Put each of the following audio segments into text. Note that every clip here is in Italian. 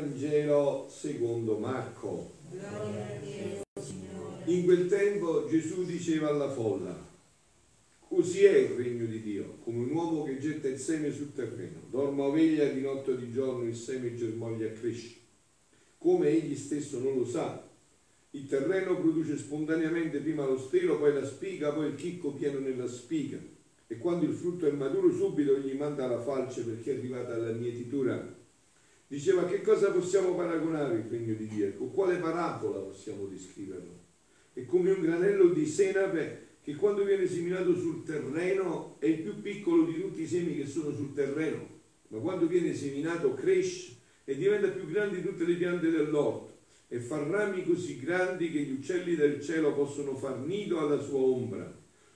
Vangelo secondo Marco. In quel tempo Gesù diceva alla folla: così è il regno di Dio, come un uomo che getta il seme sul terreno, dorma o veglia di notte o di giorno, il seme germoglia e cresce, come egli stesso non lo sa. Il terreno produce spontaneamente prima lo stelo, poi la spiga, poi il chicco pieno nella spiga, e quando il frutto è maturo subito gli manda la falce, perché è arrivata alla mietitura. Diceva: che cosa possiamo paragonare il regno di Dio? Con quale parabola possiamo descriverlo? È come un granello di senape che quando viene seminato sul terreno è il più piccolo di tutti i semi che sono sul terreno, ma quando viene seminato cresce e diventa più grande di tutte le piante dell'orto e fa rami così grandi che gli uccelli del cielo possono far nido alla sua ombra.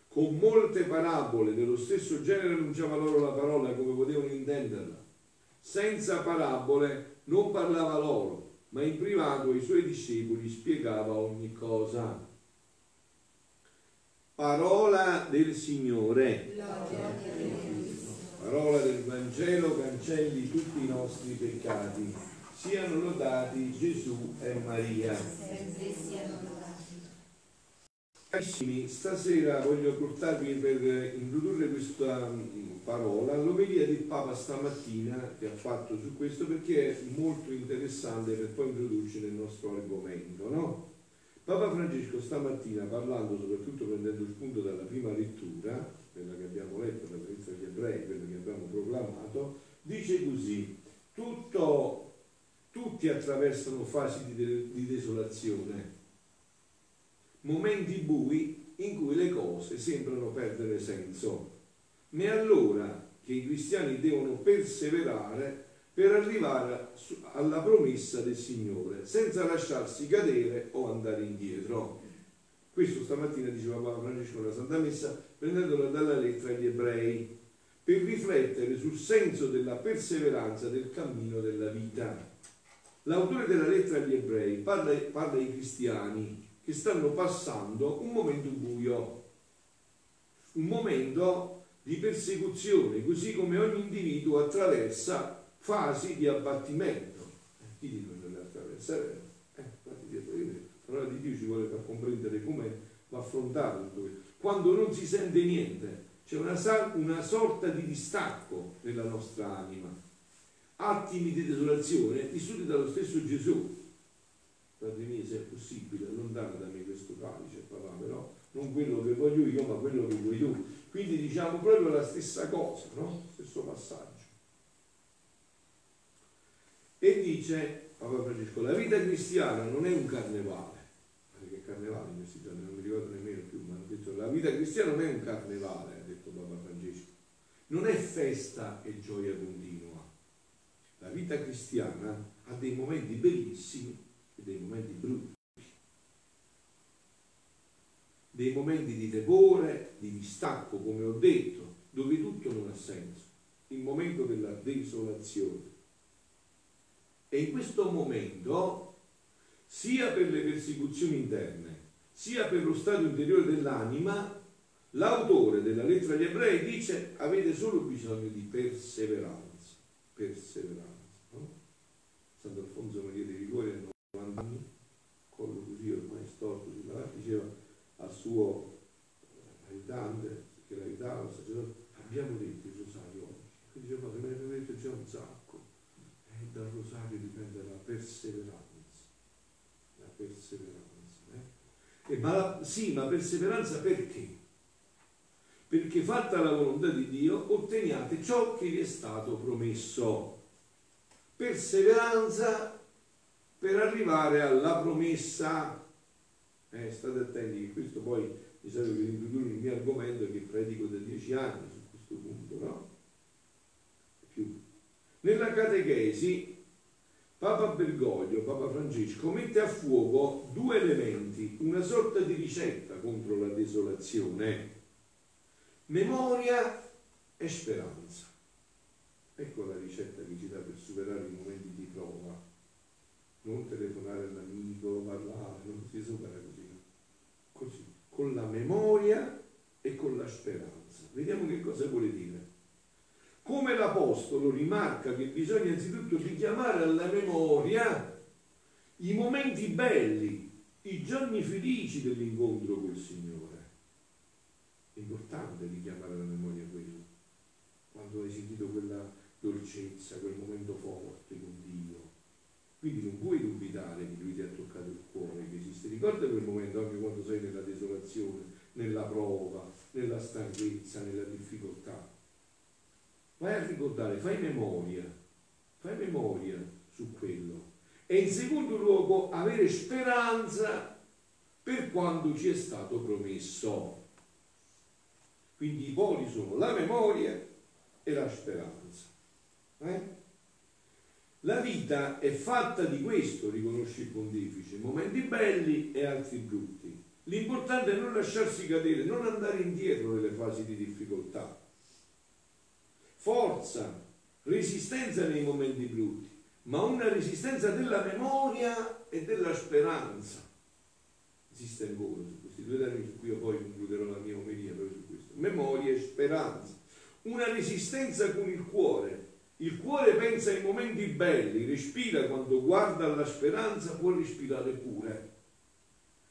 Con molte parabole dello stesso genere annunciava loro la parola come potevano intenderla. Senza parabole non parlava loro, ma in privato ai suoi discepoli spiegava ogni cosa. Parola del Signore. Parola del Vangelo cancelli tutti i nostri peccati. Siano lodati Gesù e Maria. Carissimi, stasera voglio portarvi per introdurre questa parola l'omelia del Papa stamattina che ha fatto su questo, perché è molto interessante per poi introdurci nel nostro argomento, no? Papa Francesco stamattina, parlando soprattutto prendendo il punto dalla prima lettura, quella che abbiamo letto, la lettera agli Ebrei, quella che abbiamo proclamato, dice così: tutti attraversano fasi di desolazione, momenti bui in cui le cose sembrano perdere senso. Ma è allora che i cristiani devono perseverare per arrivare alla promessa del Signore, senza lasciarsi cadere o andare indietro. Questo stamattina diceva Papa Francesco nella Santa Messa, prendendola dalla lettera agli Ebrei, per riflettere sul senso della perseveranza del cammino della vita. L'autore della lettera agli Ebrei parla ai cristiani che stanno passando un momento buio, un momento di persecuzione, così come ogni individuo attraversa fasi di abbattimento. Chi dico non le attraversa? Parola di Dio ci vuole far comprendere come va affrontato quando non si sente niente. C'è una sorta di distacco nella nostra anima, attimi di desolazione vissuti dallo stesso Gesù. Fratelli, se è possibile, allontana da me questo calice, papà, però non quello che voglio io, ma quello che vuoi tu. Quindi diciamo proprio la stessa cosa, no? Stesso passaggio. E dice Papa Francesco: la vita cristiana non è un carnevale. Perché carnevale in questi giorni non mi ricordo nemmeno più, ma hanno detto la vita cristiana non è un carnevale, ha detto Papa Francesco. Non è festa e gioia continua. La vita cristiana ha dei momenti bellissimi e dei momenti brutti, dei momenti di tepore, di distacco, come ho detto, dove tutto non ha senso, il momento della desolazione. E in questo momento, sia per le persecuzioni interne, sia per lo stato interiore dell'anima, l'autore della lettera agli Ebrei dice: avete solo bisogno di perseveranza, perseveranza, no? Santo Alfonso Maria di Vigori, collo così ormai storto sulla parte, diceva al suo aiutante che l'aiutava, abbiamo detto il rosario oggi. Quindi diceva: ma me ne avete detto già un sacco. E dal rosario dipende la perseveranza, la perseveranza, ma perseveranza perché? Perché fatta la volontà di Dio otteniate ciò che vi è stato promesso. Perseveranza per arrivare alla promessa. State attenti che questo poi mi serve per introdurre il mio argomento che predico da 10 anni su questo punto, no? Più. Nella catechesi Papa Francesco mette a fuoco due elementi, una sorta di ricetta contro la desolazione: memoria e speranza. Ecco la ricetta che ci dà per superare i momenti di prova. Non telefonare all'amico, parlare, non si supera così, con la memoria e con la speranza. Vediamo che cosa vuole dire. Come l'Apostolo rimarca che bisogna anzitutto richiamare alla memoria i momenti belli, i giorni felici dell'incontro col Signore. È importante richiamare alla memoria quello, quando hai sentito quella dolcezza, quel momento forte con Dio. Quindi non puoi dubitare che Lui ti ha toccato il cuore, che esiste. Ricorda quel momento anche quando sei nella desolazione, nella prova, nella stanchezza, nella difficoltà. Vai a ricordare, fai memoria su quello. E in secondo luogo avere speranza per quanto ci è stato promesso. Quindi i poli sono la memoria e la speranza. La vita è fatta di questo, riconosce il pontefice, momenti belli e altri brutti. L'importante è non lasciarsi cadere, non andare indietro nelle fasi di difficoltà. Forza, resistenza nei momenti brutti, ma una resistenza della memoria e della speranza. Esiste ancora su questi due termini su cui io poi concluderò la mia omelia, però su questo. Memoria e speranza. Una resistenza con il cuore. Il cuore pensa ai momenti belli, respira quando guarda alla speranza, può respirare pure.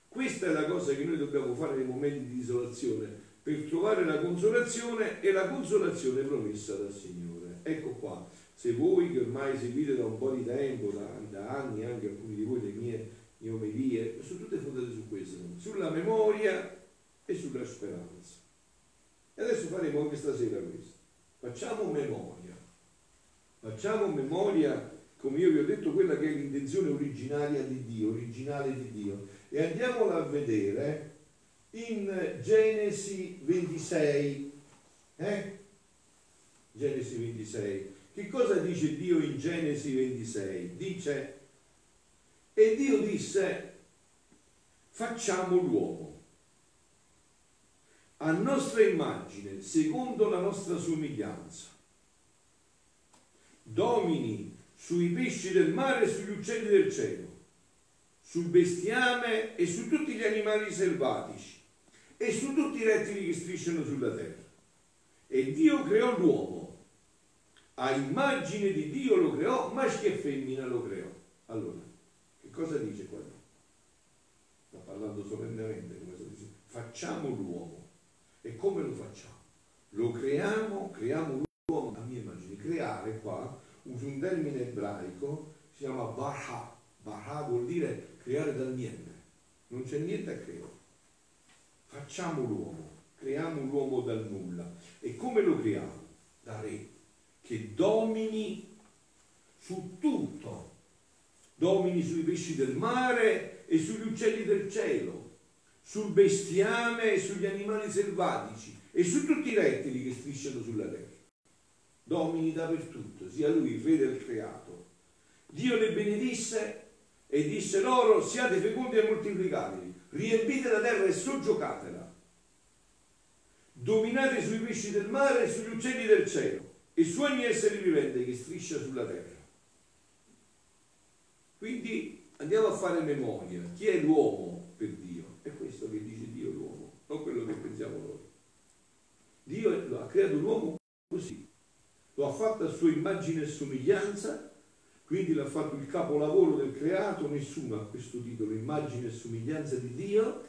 Questa è la cosa che noi dobbiamo fare nei momenti di isolazione, per trovare la consolazione e la consolazione promessa dal Signore. Ecco qua, se voi che ormai seguite da un po' di tempo, da anni, anche alcuni di voi, le mie omelie, sono tutte fondate su questo, sulla memoria e sulla speranza. E adesso faremo anche stasera questo. Facciamo memoria. Facciamo memoria, come io vi ho detto, quella che è l'intenzione originaria di Dio, originale di Dio. E andiamola a vedere in Genesi 26. Genesi 26. Che cosa dice Dio in Genesi 26? Dice: e Dio disse, facciamo l'uomo a nostra immagine, secondo la nostra somiglianza, domini sui pesci del mare e sugli uccelli del cielo, sul bestiame e su tutti gli animali selvatici e su tutti i rettili che strisciano sulla terra. E Dio creò l'uomo, a immagine di Dio lo creò, maschio e femmina lo creò. Allora, che cosa dice qua? Sta parlando solennemente, come sta dicendo, facciamo l'uomo. E come lo facciamo? Lo creiamo, creiamo l'uomo a mia immagine. Creare qua, uso un termine ebraico, si chiama bara. Bara vuol dire creare dal niente, non c'è niente a creare. Facciamo l'uomo, creiamo l'uomo dal nulla. E come lo creiamo? Da re, che domini su tutto, domini sui pesci del mare e sugli uccelli del cielo, sul bestiame e sugli animali selvatici e su tutti i rettili che strisciano sulla terra. Domini dappertutto, sia lui il re del creato. Dio le benedisse e disse loro: siate fecondi e moltiplicatevi, riempite la terra e soggiocatela, dominate sui pesci del mare e sugli uccelli del cielo e su ogni essere vivente che striscia sulla terra. Quindi andiamo a fare memoria. Chi è l'uomo per Dio? È questo che dice Dio l'uomo, non quello che pensiamo noi. Dio ha creato l'uomo così, lo ha fatto a sua immagine e somiglianza, quindi l'ha fatto il capolavoro del creato, nessuno ha questo titolo, immagine e somiglianza di Dio,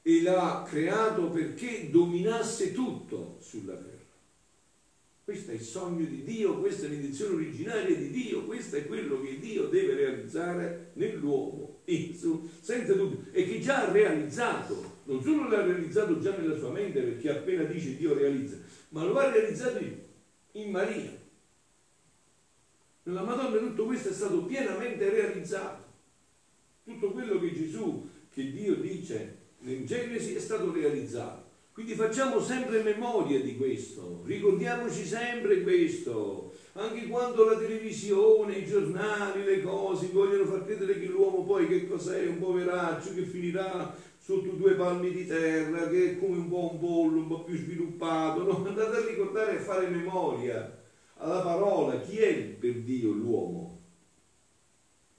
e l'ha creato perché dominasse tutto sulla terra. Questo è il sogno di Dio, questa è l'intenzione originaria di Dio, questo è quello che Dio deve realizzare nell'uomo, senza dubbio, e che già ha realizzato, non solo l'ha realizzato già nella sua mente, perché appena dice Dio realizza, ma lo ha realizzato in Maria. Nella Madonna tutto questo è stato pienamente realizzato, tutto quello che Gesù, che Dio dice in Genesi, è stato realizzato. Quindi facciamo sempre memoria di questo, ricordiamoci sempre questo, anche quando la televisione, i giornali, le cose vogliono far credere che l'uomo poi che cos'è? Un poveraccio che finirà sotto 2 palmi di terra, che è come un po' un pollo, un po' più sviluppato, no? Andate a ricordare e fare memoria alla parola, chi è per Dio l'uomo?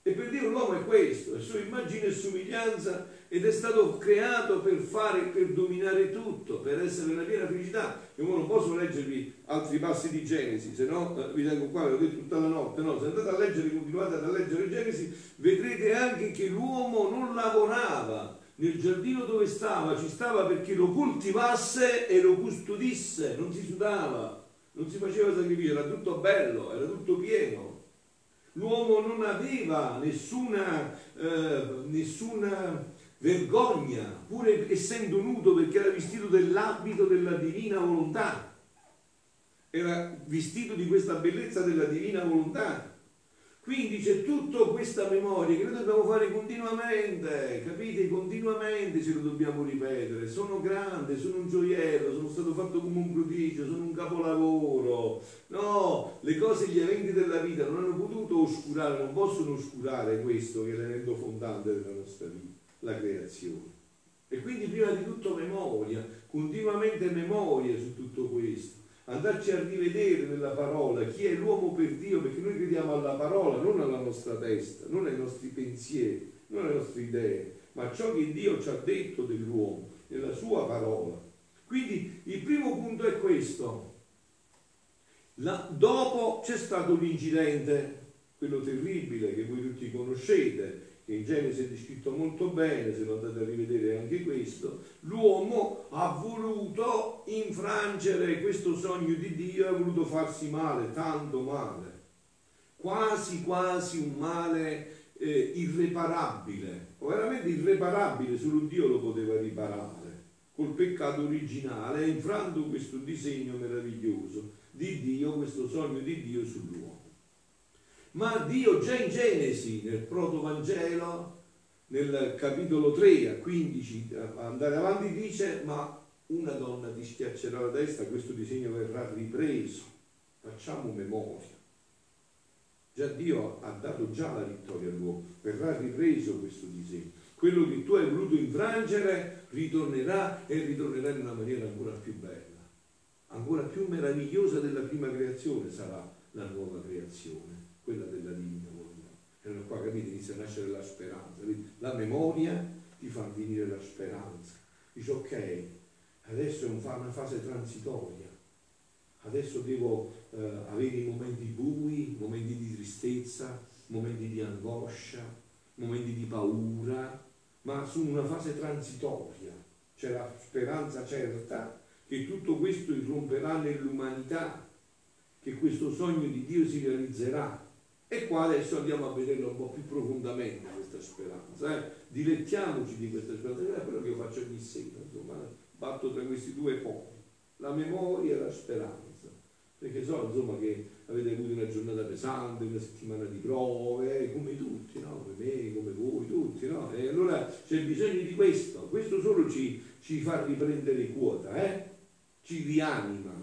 E per Dio l'uomo è questo, è sua immagine e somiglianza, ed è stato creato per fare, per dominare tutto, per essere nella piena felicità. Io non posso leggervi altri passi di Genesi, se no vi tengo qua, ve l'ho detto tutta la notte, no? Se andate a leggere, continuate a leggere Genesi, vedrete anche perché l'uomo non lavorava, nel giardino dove stava ci stava perché lo coltivasse e lo custodisse, non si sudava, non si faceva sacrificio, era tutto bello, era tutto pieno. L'uomo non aveva nessuna vergogna, pur essendo nudo, perché era vestito dell'abito della divina volontà, era vestito di questa bellezza della divina volontà. Quindi c'è tutta questa memoria che noi dobbiamo fare continuamente, capite? Continuamente ce lo dobbiamo ripetere. Sono grande, sono un gioiello, sono stato fatto come un prodigio, sono un capolavoro. No, le cose, gli eventi della vita non hanno potuto oscurare, non possono oscurare questo che è l'evento fondante della nostra vita, la creazione. E quindi prima di tutto memoria, continuamente memoria su tutto questo. Andarci a rivedere nella parola chi è l'uomo per Dio, perché noi crediamo alla parola, non alla nostra testa, non ai nostri pensieri, non alle nostre idee, ma ciò che Dio ci ha detto dell'uomo, nella sua parola. Quindi il primo punto è questo. Dopo c'è stato l'incidente, quello terribile che voi tutti conoscete, che in Genesi è descritto molto bene, se lo andate a rivedere anche questo. L'uomo ha voluto infrangere questo sogno di Dio e ha voluto farsi male, tanto male, quasi un male irreparabile, o veramente irreparabile, solo Dio lo poteva riparare, col peccato originale, infrando questo disegno meraviglioso di Dio, questo sogno di Dio sull'uomo. Ma Dio già in Genesi, nel protovangelo, nel capitolo 3 a 15, andare avanti, dice: ma una donna ti schiaccerà la testa, questo disegno verrà ripreso. Facciamo memoria. Già Dio ha dato già la vittoria all'uomo, verrà ripreso questo disegno. Quello che tu hai voluto infrangere ritornerà, e ritornerà in una maniera ancora più bella, ancora più meravigliosa della prima creazione. Sarà la nuova creazione, quella della divina volontà. Allora qua, capite, inizia a nascere la speranza, capite? La memoria ti fa venire la speranza. Dice: ok, adesso è una fase transitoria, adesso devo avere i momenti bui, momenti di tristezza, momenti di angoscia, momenti di paura, ma sono una fase transitoria. C'è la speranza certa che tutto questo irromperà nell'umanità, che questo sogno di Dio si realizzerà. E qua adesso andiamo a vederlo un po' più profondamente questa speranza, dilettiamoci di questa speranza. È quello che io faccio ogni sera, insomma, batto tra questi due poli, la memoria e la speranza, perché so, insomma, che avete avuto una giornata pesante, una settimana di prove, come tutti, no? Come me, come voi, tutti, no? E allora c'è bisogno di questo solo ci fa riprendere quota, ci rianima,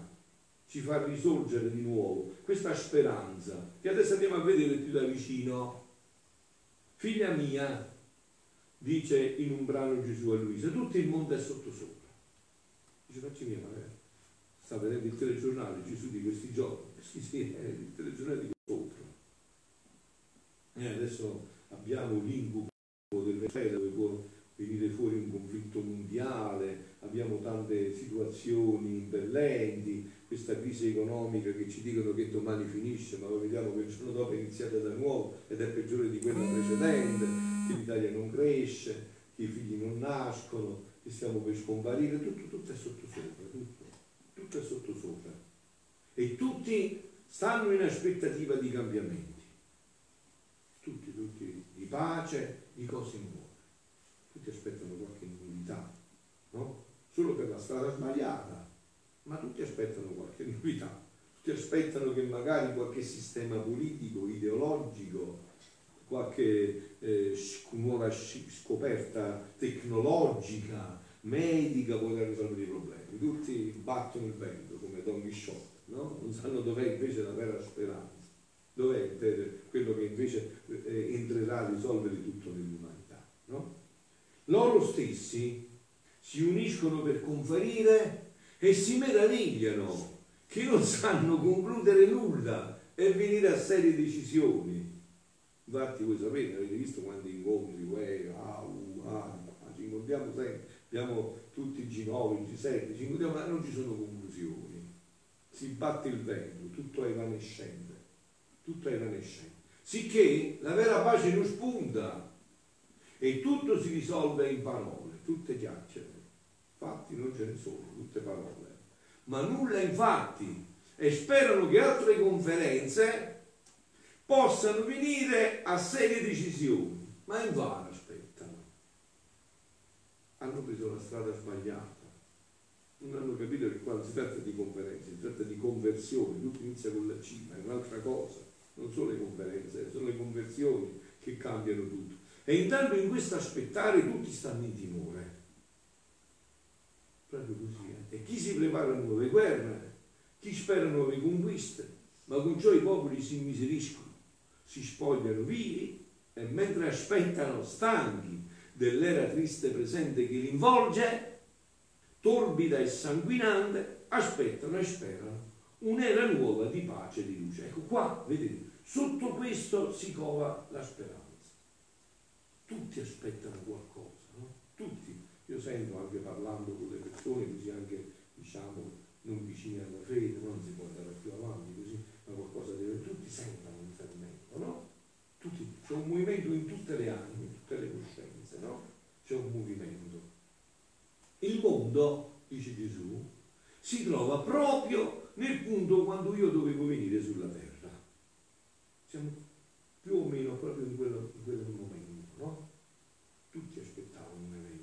ci fa risorgere di nuovo questa speranza che adesso andiamo a vedere più da vicino. Figlia mia, dice in un brano Gesù a Luisa, tutto il mondo è sottosopra. Dice: facci mia, magari sta vedendo il telegiornale Gesù di questi giorni. Sì, il telegiornale di sopra. Adesso abbiamo l'incubo del cielo, dove può venire fuori un conflitto mondiale, abbiamo tante situazioni impellenti, questa crisi economica che ci dicono che domani finisce, ma lo vediamo che il giorno dopo è iniziata da nuovo ed è peggiore di quella precedente, che l'Italia non cresce, che i figli non nascono, che stiamo per scomparire, tutto è sottosopra, tutto è sottosopra. E tutti stanno in aspettativa di cambiamenti, tutti di pace, di cose nuove, tutti aspettano qualche novità, no? Solo per la strada sbagliata. Ma tutti aspettano qualche novità, tutti aspettano che magari qualche sistema politico, ideologico, qualche nuova scoperta tecnologica, medica potrà risolvere i problemi. Tutti battono il vento come Don Michonne, no? Non sanno dov'è invece la vera speranza, dov'è quello che invece entrerà a risolvere tutto nell'umanità, no? Loro stessi si uniscono per conferire e si meravigliano che non sanno concludere nulla e venire a serie decisioni. Infatti voi sapete, avete visto quanti incontri, ci incontriamo sempre, abbiamo tutti i G9, i G7, ci incontriamo, ma non ci sono conclusioni. Si batte il vento, tutto è evanescente, tutto è evanescente. Sicché la vera pace non spunta, e tutto si risolve in parole, tutte chiacchiere, fatti non ce ne sono, tutte parole, ma nulla in fatti, e sperano che altre conferenze possano venire a serie decisioni, ma invano aspettano. Hanno preso la strada sbagliata, non hanno capito che qua non si tratta di conferenze, si tratta di conversioni, tutto inizia con la C, ma è un'altra cosa, non sono le conferenze, sono le conversioni che cambiano tutto. E intanto in questo aspettare tutti stanno in timore, proprio così, e chi si prepara a nuove guerre, chi spera nuove conquiste, ma con ciò i popoli si immiseriscono, si spogliano vili e mentre aspettano stanchi dell'era triste presente che li involge, torbida e sanguinante, aspettano e sperano un'era nuova di pace e di luce. Ecco qua, vedete, sotto questo si cova la speranza. Tutti aspettano qualcosa, no? Tutti. Io sento anche parlando con le persone, così anche, diciamo, non vicini alla fede, non si può andare più avanti, così, ma qualcosa deve... Tutti sentono un fermento, no? Tutti. C'è un movimento in tutte le anime, in tutte le coscienze, no? C'è un movimento. Il mondo, dice Gesù, si trova proprio nel punto quando io dovevo venire sulla terra. Siamo più o meno proprio in quel momento, no? Tutti aspettavano un evento.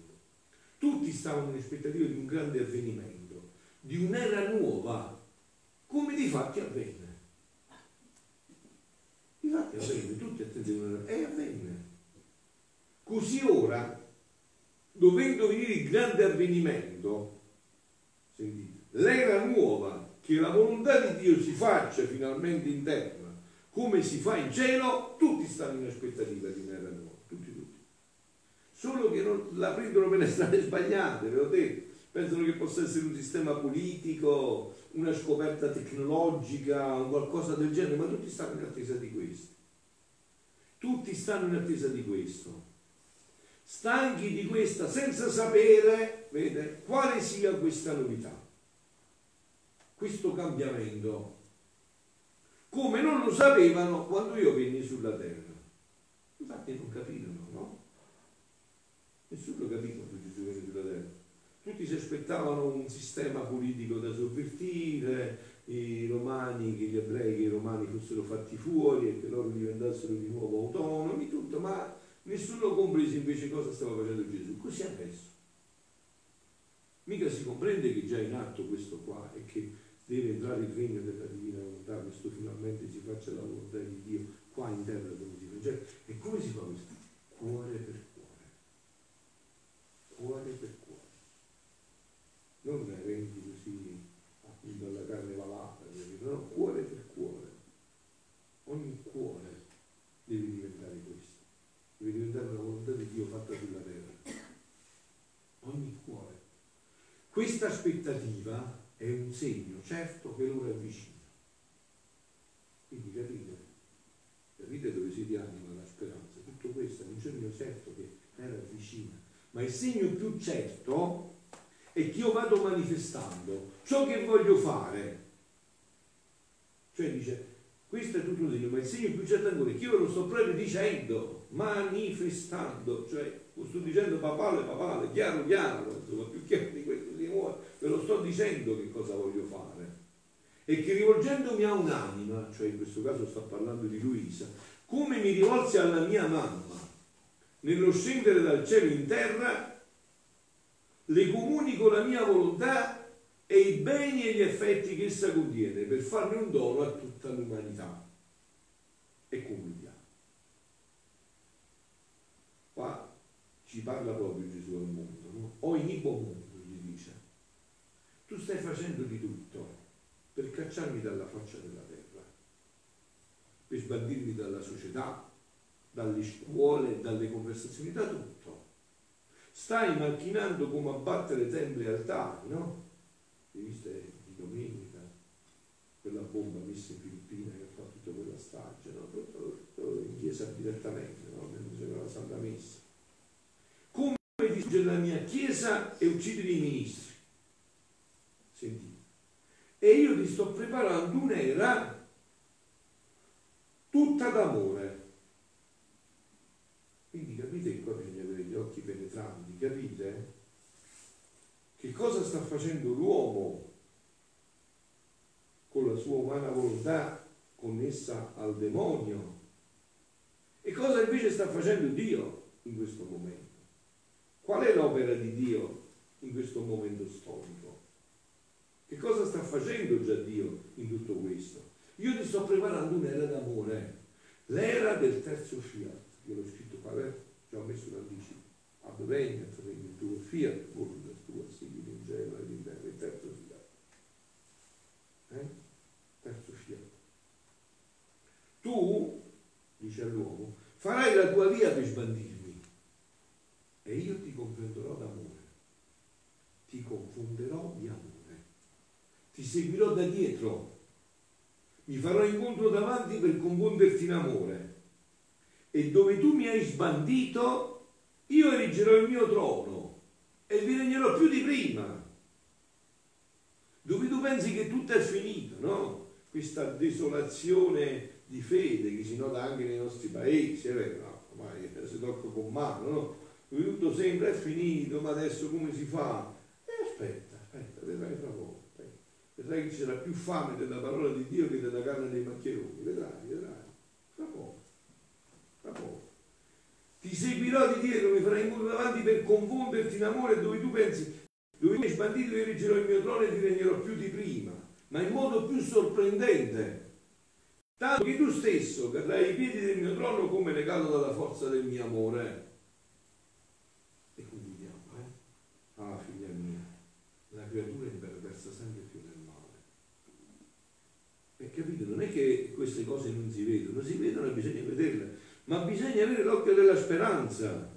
Tutti stavano in aspettativa di un grande avvenimento, di un'era nuova, come di fatti avvenne. Di fatti avvenne, tutti attendevano, e avvenne. Così ora, dovendo venire il grande avvenimento, sentite, l'era nuova, che la volontà di Dio si faccia finalmente in terra come si fa in cielo, tutti stanno in aspettativa di un'era nuova, tutti, solo che non la prendono per le strade sbagliate, ve l'ho detto, pensano che possa essere un sistema politico, una scoperta tecnologica, qualcosa del genere, ma tutti stanno in attesa di questo, tutti stanno in attesa di questo, stanchi di questa, senza sapere, vede, quale sia questa novità, questo cambiamento, come non lo sapevano quando io venni sulla terra. Infatti non capirono, no? Nessuno capì quando Gesù venne sulla terra. Tutti si aspettavano un sistema politico da sovvertire, i romani, che gli ebrei, che i romani fossero fatti fuori e che loro diventassero di nuovo autonomi, tutto, ma nessuno comprese invece cosa stava facendo Gesù. Così adesso mica si comprende che già è in atto questo qua e che deve entrare il regno della divina volontà, questo finalmente si faccia la volontà di Dio qua in terra come si fa. Cioè, e come si fa questo? Cuore per cuore, cuore per cuore, non da eventi così appunto alla carne valata, no, cuore per cuore, ogni cuore deve diventare questo, deve diventare la volontà di Dio fatta sulla terra, ogni cuore. Questa aspettativa è un segno certo che l'ora è vicina, quindi capite dove si rianima la speranza, tutto questo è un segno certo che era vicina, ma il segno più certo è che io vado manifestando ciò che voglio fare, cioè dice, questo è tutto un segno, ma il segno più certo ancora è che io lo sto proprio dicendo, manifestando, cioè lo sto dicendo papale, chiaro chiaro, insomma più chiaro di questo si muore, ve lo sto dicendo che cosa voglio fare, e che rivolgendomi a un'anima, cioè in questo caso sta parlando di Luisa, come mi rivolse alla mia mamma nello scendere dal cielo in terra, le comunico la mia volontà e i beni e gli effetti che essa contiene per farne un dono a tutta l'umanità. E concludiamo. Qua ci parla proprio Gesù al mondo, no? O iniquo mondo, gli dice, tu stai facendo di tutto per cacciarmi dalla faccia della terra, per sbandirmi dalla società, dalle scuole, dalle conversazioni, da tutto. Stai macchinando come abbattere templi e altari, no? Viste di domenica quella bomba messa in Filippine che fa tutta quella strage, no? Tutto in chiesa direttamente, no? Nella Santa Messa, come distrugge la mia chiesa e uccidere i ministri. Sentite, e io ti sto preparando un'era tutta d'amore, quindi capite che cosa bisogna avere occhi penetranti, capite? Che cosa sta facendo l'uomo con la sua umana volontà connessa al demonio? E cosa invece sta facendo Dio in questo momento? Qual è l'opera di Dio in questo momento storico? Che cosa sta facendo già Dio in tutto questo? Io ti sto preparando un'era d'amore, l'era del terzo fiat. Io l'ho scritto qua, ci ho messo una bici. Adveniat regnatur fiat, voluntas tua, sicut in cielo ed in terra, il terzo fiat. Terzo fiat. Tu, dice all'uomo, farai la tua via per sbandirmi e io ti comprenderò d'amore, ti confonderò di amore, ti seguirò da dietro, mi farò incontro davanti per confonderti in amore, e dove tu mi hai sbandito io erigerò il mio trono e vi regnerò più di prima. Dove tu pensi che tutto è finito, no? Questa desolazione di fede che si nota anche nei nostri paesi, è vero, no? Ormai si tocca con mano, no? Dove tutto sembra è finito, ma adesso come si fa? Aspetta, vedrai fra poco. Vedrai che c'era più fame della parola di Dio che della carne dei maccheroni, vedrai, fra poco. Ti seguirò di dietro, mi farai in culo davanti per confonderti in amore, dove tu pensi, dove mi hai sbandito io reggerò il mio trono e ti regnerò più di prima, ma in modo più sorprendente, tanto che tu stesso cadrai ai piedi del mio trono come legato dalla forza del mio amore. E continuiamo, Ah, figlia mia, la creatura è imperversa sempre più nel male. E capite, non è che queste cose non si vedono e bisogna vederle, ma bisogna avere l'occhio della speranza,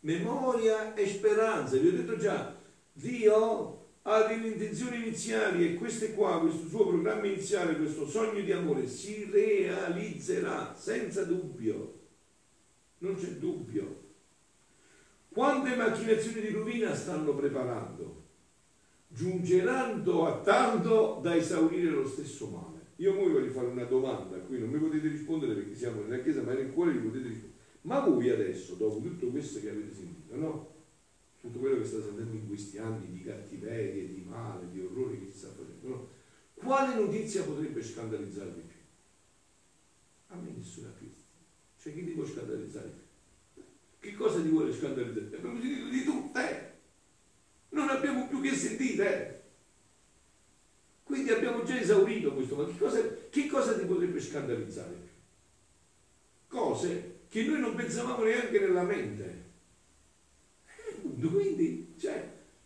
memoria e speranza. Vi ho detto già, Dio ha delle intenzioni iniziali e questo suo programma iniziale, questo sogno di amore si realizzerà senza dubbio, non c'è dubbio. Quante macchinazioni di rovina stanno preparando, giungeranno a tanto da esaurire lo stesso male. Io voi voglio fare una domanda, qui non mi potete rispondere perché siamo nella chiesa, ma nel cuore vi potete rispondere. Ma voi adesso, dopo tutto questo che avete sentito, no? Tutto quello che sta sentendo in questi anni di cattiverie, di male, di orrori che si sta facendo, no? Quale notizia potrebbe scandalizzarvi più? A me nessuna più. Cioè, chi ti può scandalizzare più? Che cosa ti vuole scandalizzare? Abbiamo sentito di tutte! Non abbiamo più che sentite! Quindi abbiamo già esaurito questo, ma che cosa ti potrebbe scandalizzare più? Cose che noi non pensavamo neanche nella mente. Quindi,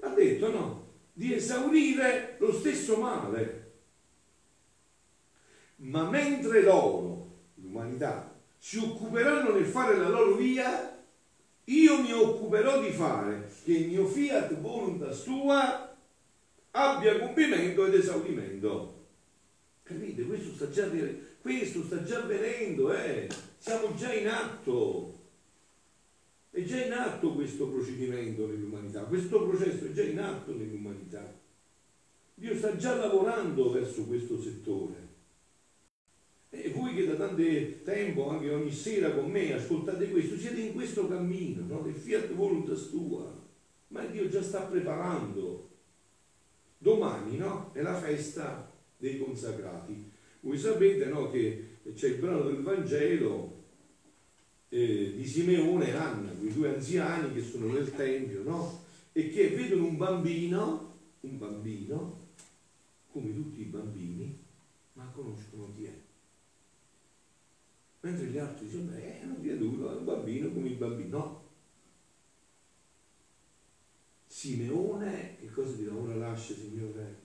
ha detto, no? Di esaurire lo stesso male. Ma mentre loro, l'umanità, si occuperanno nel fare la loro via, io mi occuperò di fare che il mio fiat voluntas tua abbia compimento ed esaurimento. Capite? Questo sta già avvenendo, siamo già in atto. È già in atto questo procedimento nell'umanità, questo processo è già in atto nell'umanità. Dio sta già lavorando verso questo settore. E voi che da tanto tempo, anche ogni sera con me, ascoltate questo, siete in questo cammino, no? Del fiat voluntas tua. Ma Dio già sta preparando. Domani, no? È la festa dei consacrati. Voi sapete, no? Che c'è il brano del Vangelo di Simeone e Anna, quei due anziani che sono nel tempio, no? E che vedono un bambino, come tutti i bambini, ma conoscono chi è. Mentre gli altri dicono, non vi è duro, è un bambino come il bambino. No. Simeone, che cosa dirà? Ora lascia, Signore,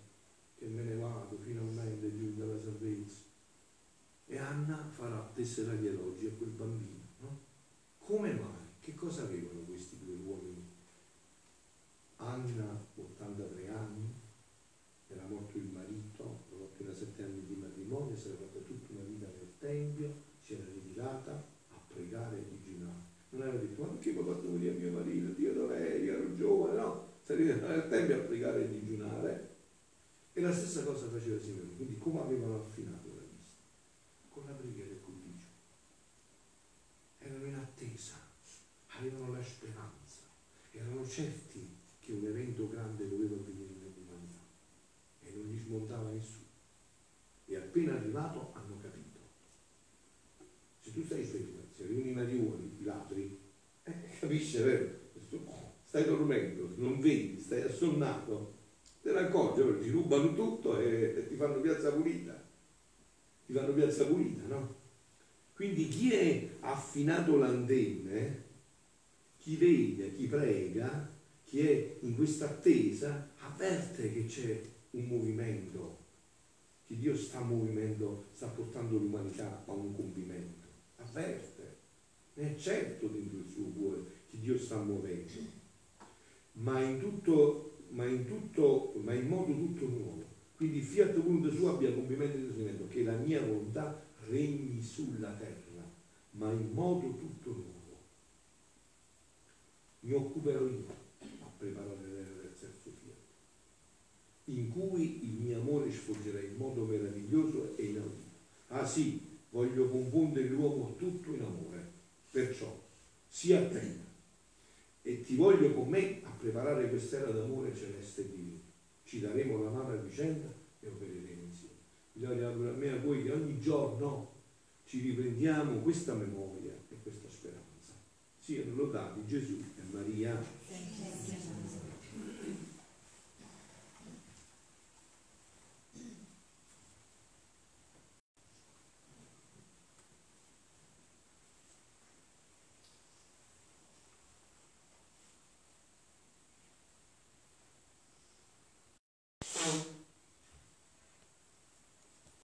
che me ne vado, finalmente giunta la salvezza. E Anna tesserà gli elogi a quel bambino. Come mai? Che cosa avevano questi due uomini? Anna, 83 anni, era morto il marito, aveva appena 7 anni di matrimonio, si era fatta tutta una vita nel tempio, si era ritirata a pregare e digiunare. Non aveva detto, ma perché mi ha fatto morire mio marito? Dio dov'è? Io ero giovane, no? Si era ritirata nel tempio a pregare e digiunare. E la stessa cosa faceva Simeone, quindi come avevano affinato la vista? Con la preghiera. Erano in attesa, avevano la speranza, erano certi che un evento grande doveva avvenire nell'umanità e non gli smontava nessuno. E appena arrivato hanno capito. Se tu stai sveglio, se arrivi i mariuoli, i ladri, capisci, è vero? Stai dormendo, non vedi, stai assonnato, te ne accorgi, ti rubano tutto e ti fanno piazza pulita. Ti fanno piazza pulita, no? Quindi chi è affinato l'antenne, chi veglia, chi prega, chi è in questa attesa, avverte che c'è un movimento, che Dio sta muovendo, sta portando l'umanità a un compimento. Avverte, è certo dentro il suo cuore che Dio sta muovendo. Ma in modo tutto nuovo. Quindi fiat voluntas sua abbia compimento di sentimento, che la mia volontà regni sulla terra, ma in modo tutto nuovo. Mi occuperò io a preparare l'era del terzo fiat, in cui il mio amore sfoggerà in modo meraviglioso e inaudito. Ah sì, voglio confondere l'uomo tutto in amore, perciò sia attento. E ti voglio con me a preparare quest'era d'amore celeste e divino. Ci daremo la mano a vicenda e opereremo insieme. Gloria a me a voi che ogni giorno ci riprendiamo questa memoria e questa speranza. Siano lodati Gesù e Maria.